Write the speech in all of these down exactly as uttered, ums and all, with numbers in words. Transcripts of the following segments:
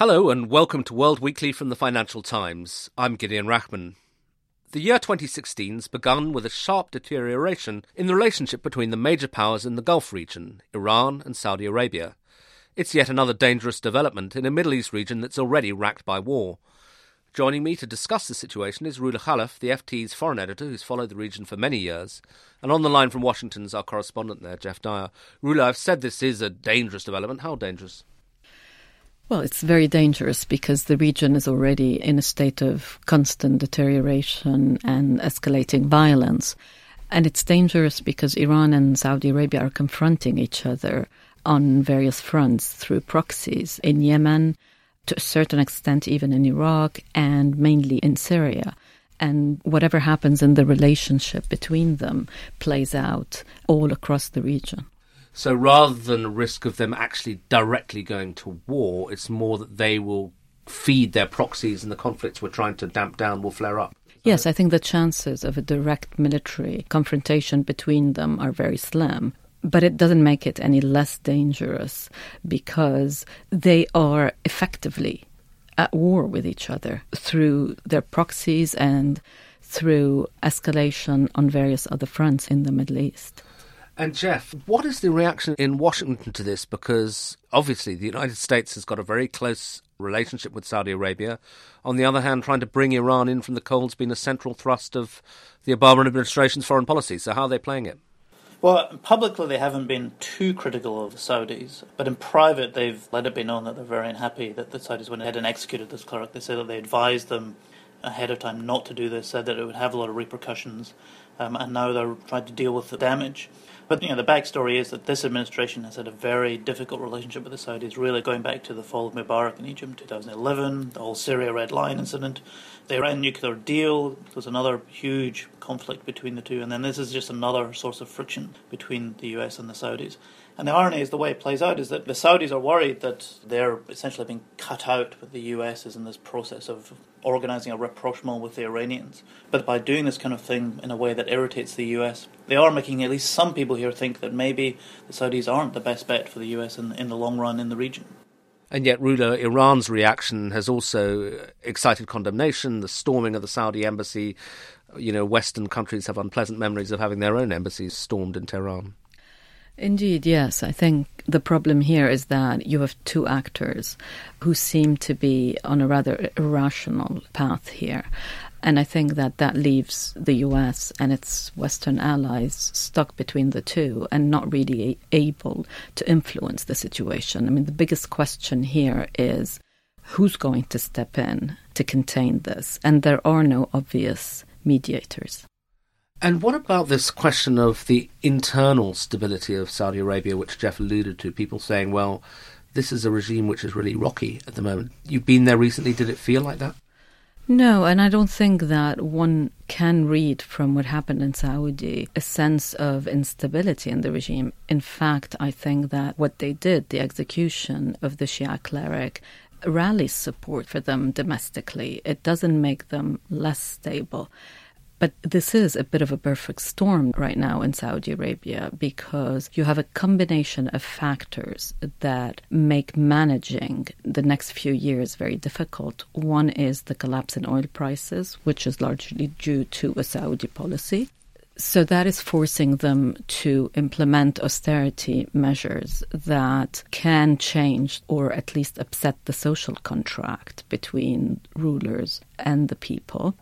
Hello and welcome to World Weekly from the Financial Times. I'm Gideon Rachman. The year twenty sixteen's begun with a sharp deterioration in the relationship between the major powers in the Gulf region, Iran and Saudi Arabia. It's yet another dangerous development in a Middle East region that's already racked by war. Joining me to discuss the situation is Roula Khalaf, the F T's foreign editor who's followed the region for many years. And on the line from Washington is our correspondent there, Jeff Dyer. Roula, I've said this is a dangerous development. How dangerous? Well, it's very dangerous because the region is already in a state of constant deterioration and escalating violence. And it's dangerous because Iran and Saudi Arabia are confronting each other on various fronts through proxies in Yemen, to a certain extent even in Iraq, and mainly in Syria. And whatever happens in the relationship between them plays out all across the region. So rather than a risk of them actually directly going to war, it's more that they will feed their proxies and the conflicts we're trying to damp down will flare up. Yes, I think the chances of a direct military confrontation between them are very slim. But it doesn't make it any less dangerous because they are effectively at war with each other through their proxies and through escalation on various other fronts in the Middle East. And Jeff, what is the reaction in Washington to this? Because obviously the United States has got a very close relationship with Saudi Arabia. On the other hand, trying to bring Iran in from the cold's been a central thrust of the Obama administration's foreign policy. So how are they playing it? Well, publicly they haven't been too critical of the Saudis, but in private they've let it be known that they're very unhappy that the Saudis went ahead and executed this cleric. They said that they advised them ahead of time not to do this, said that it would have a lot of repercussions, um, and now they're trying to deal with the damage. But, you know, the backstory is that this administration has had a very difficult relationship with the Saudis, really going back to the fall of Mubarak in Egypt in two thousand eleven, the whole Syria Red Line incident, the Iran nuclear deal. There was another huge conflict between the two, and then this is just another source of friction between the U S and the Saudis. And the irony is the way it plays out is that the Saudis are worried that they're essentially being cut out with the U S is in this process of organising a rapprochement with the Iranians. But by doing this kind of thing in a way that irritates the U S, they are making at least some people here think that maybe the Saudis aren't the best bet for the U S in, in the long run in the region. And yet, Roula, Iran's reaction has also excited condemnation, the storming of the Saudi embassy. You know, Western countries have unpleasant memories of having their own embassies stormed in Tehran. Indeed, yes. I think the problem here is that you have two actors who seem to be on a rather irrational path here. And I think that that leaves the U S and its Western allies stuck between the two and not really able to influence the situation. I mean, the biggest question here is who's going to step in to contain this? And there are no obvious mediators. And what about this question of the internal stability of Saudi Arabia, which Jeff alluded to, people saying, well, this is a regime which is really rocky at the moment. You've been there recently. Did it feel like that? No, and I don't think that one can read from what happened in Saudi a sense of instability in the regime. In fact, I think that what they did, the execution of the Shia cleric, rallies support for them domestically. It doesn't make them less stable. But this is a bit of a perfect storm right now in Saudi Arabia because you have a combination of factors that make managing the next few years very difficult. One is the collapse in oil prices, which is largely due to a Saudi policy. So that is forcing them to implement austerity measures that can change or at least upset the social contract between rulers and the people.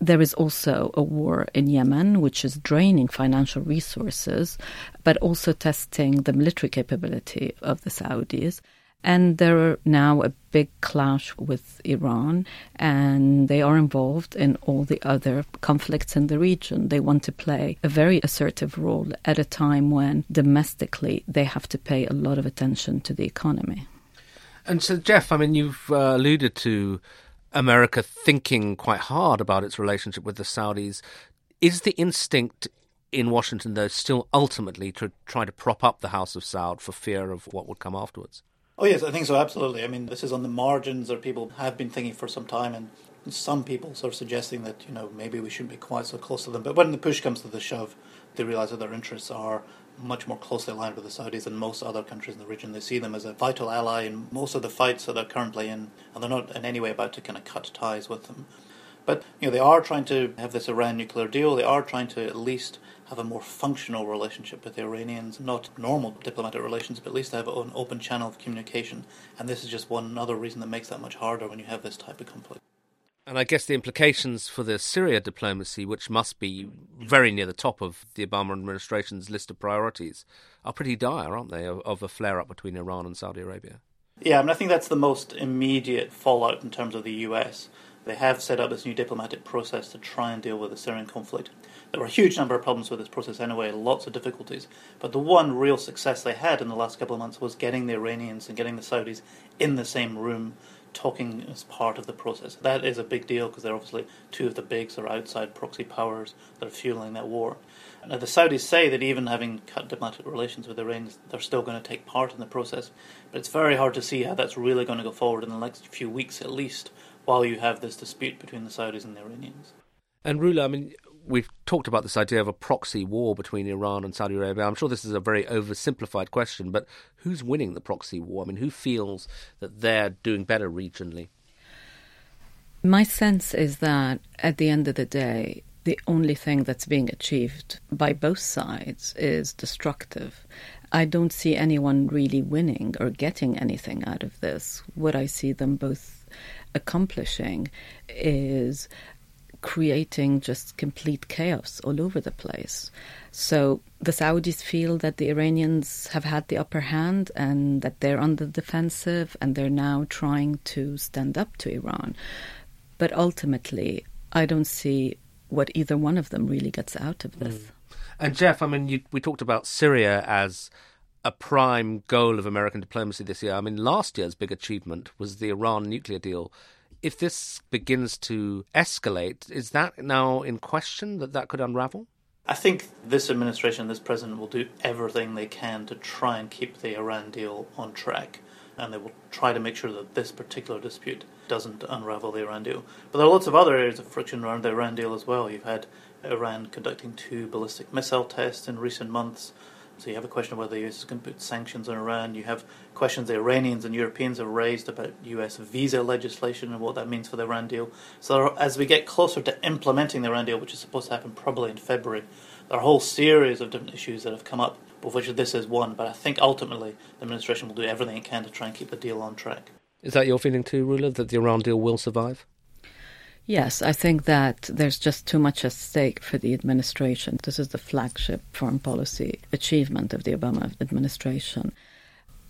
There is also a war in Yemen, which is draining financial resources, but also testing the military capability of the Saudis. And they're now a big clash with Iran, and they are involved in all the other conflicts in the region. They want to play a very assertive role at a time when domestically they have to pay a lot of attention to the economy. And so, Jeff, I mean, you've uh, alluded to America thinking quite hard about its relationship with the Saudis. Is the instinct in Washington, though, still ultimately to try to prop up the House of Saud for fear of what would come afterwards? Oh, yes, I think so, absolutely. I mean, this is on the margins that people have been thinking for some time, and some people sort of suggesting that, you know, maybe we shouldn't be quite so close to them. But when the push comes to the shove, they realise that their interests are much more closely aligned with the Saudis than most other countries in the region. They see them as a vital ally in most of the fights that they're currently in, and they're not in any way about to kind of cut ties with them. But, you know, they are trying to have this Iran nuclear deal. They are trying to at least have a more functional relationship with the Iranians, not normal diplomatic relations, but at least have an open channel of communication. And this is just one other reason that makes that much harder when you have this type of conflict. And I guess the implications for the Syria diplomacy, which must be very near the top of the Obama administration's list of priorities, are pretty dire, aren't they, of a flare-up between Iran and Saudi Arabia? Yeah, I mean, I think that's the most immediate fallout in terms of the U S. They have set up this new diplomatic process to try and deal with the Syrian conflict. There were a huge number of problems with this process anyway, lots of difficulties. But the one real success they had in the last couple of months was getting the Iranians and getting the Saudis in the same room talking as part of the process. That is a big deal because they're obviously two of the bigs or outside proxy powers that are fueling that war. Now, the Saudis say that even having cut diplomatic relations with the Iranians, they're still going to take part in the process. But it's very hard to see how that's really going to go forward in the next few weeks at least, while you have this dispute between the Saudis and the Iranians. And Roula, I mean, we've talked about this idea of a proxy war between Iran and Saudi Arabia. I'm sure this is a very oversimplified question, but who's winning the proxy war? I mean, who feels that they're doing better regionally? My sense is that at the end of the day, the only thing that's being achieved by both sides is destructive. I don't see anyone really winning or getting anything out of this. What I see them both accomplishing is creating just complete chaos all over the place. So the Saudis feel that the Iranians have had the upper hand and that they're on the defensive and they're now trying to stand up to Iran. But ultimately, I don't see what either one of them really gets out of this. Mm. And Jeff, I mean, you, we talked about Syria as a prime goal of American diplomacy this year. I mean, last year's big achievement was the Iran nuclear deal. If this begins to escalate, is that now in question, that that could unravel? I think this administration, this president, will do everything they can to try and keep the Iran deal on track. And they will try to make sure that this particular dispute doesn't unravel the Iran deal. But there are lots of other areas of friction around the Iran deal as well. You've had Iran conducting two ballistic missile tests in recent months. So you have a question of whether the U S is going to put sanctions on Iran. You have questions the Iranians and Europeans have raised about U S visa legislation and what that means for the Iran deal. So there are, as we get closer to implementing the Iran deal, which is supposed to happen probably in February, there are a whole series of different issues that have come up, of which this is one. But I think ultimately the administration will do everything it can to try and keep the deal on track. Is that your feeling too, Roula, that the Iran deal will survive? Yes, I think that there's just too much at stake for the administration. This is the flagship foreign policy achievement of the Obama administration.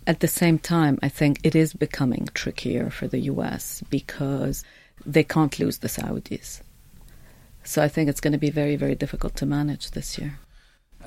At the same time, I think it is becoming trickier for the U S because they can't lose the Saudis. So I think it's going to be very, very difficult to manage this year.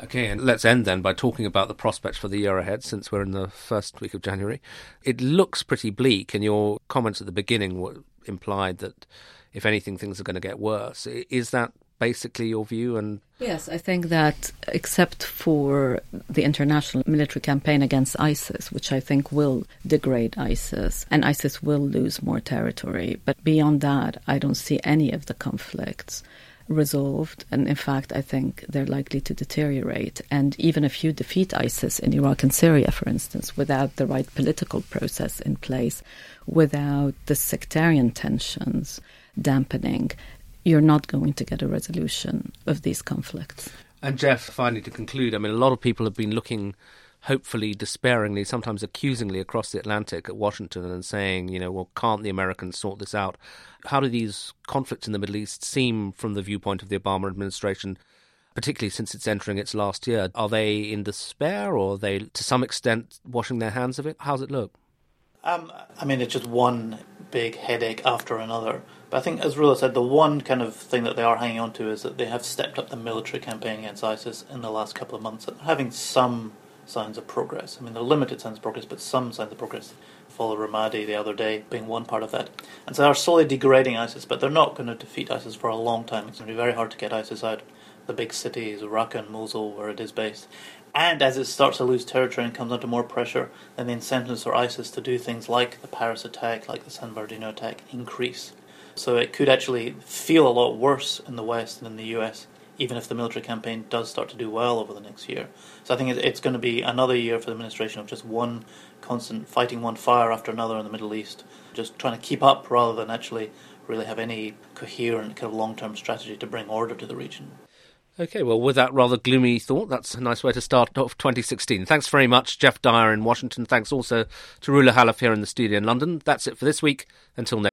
OK, and let's end then by talking about the prospects for the year ahead, since we're in the first week of January. It looks pretty bleak, and your comments at the beginning were implied that, if anything, things are going to get worse. Is that basically your view? And yes, I think that except for the international military campaign against ISIS, which I think will degrade ISIS, and ISIS will lose more territory. But beyond that, I don't see any of the conflicts resolved, and in fact I think they're likely to deteriorate. And even if you defeat ISIS in Iraq and Syria, for instance, without the right political process in place, without the sectarian tensions dampening, you're not going to get a resolution of these conflicts. And Jeff, finally to conclude, I mean, a lot of people have been looking, hopefully despairingly, sometimes accusingly, across the Atlantic at Washington and saying, you know, well, can't the Americans sort this out? How do these conflicts in the Middle East seem from the viewpoint of the Obama administration, particularly since it's entering its last year? Are they in despair, or are they, to some extent, washing their hands of it? How's it look? Um, I mean, it's just one big headache after another. But I think, as Roula said, the one kind of thing that they are hanging on to is that they have stepped up the military campaign against ISIS in the last couple of months, and having some signs of progress. I mean, there are limited signs of progress, but some signs of progress. Follow Ramadi the other day being one part of that. And so they are slowly degrading ISIS, but they're not going to defeat ISIS for a long time. It's going to be very hard to get ISIS out. The big cities, Raqqa and Mosul, where it is based. And as it starts to lose territory and comes under more pressure, then the incentives for ISIS to do things like the Paris attack, like the San Bernardino attack, increase. So it could actually feel a lot worse in the West than in the U S, even if the military campaign does start to do well over the next year. So I think it's going to be another year for the administration of just one constant fighting one fire after another in the Middle East, just trying to keep up rather than actually really have any coherent kind of long-term strategy to bring order to the region. OK, well, with that rather gloomy thought, that's a nice way to start off twenty sixteen. Thanks very much, Jeff Dyer in Washington. Thanks also to Roula Khalaf here in the studio in London. That's it for this week. Until next.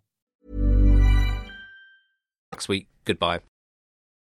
Next week, goodbye.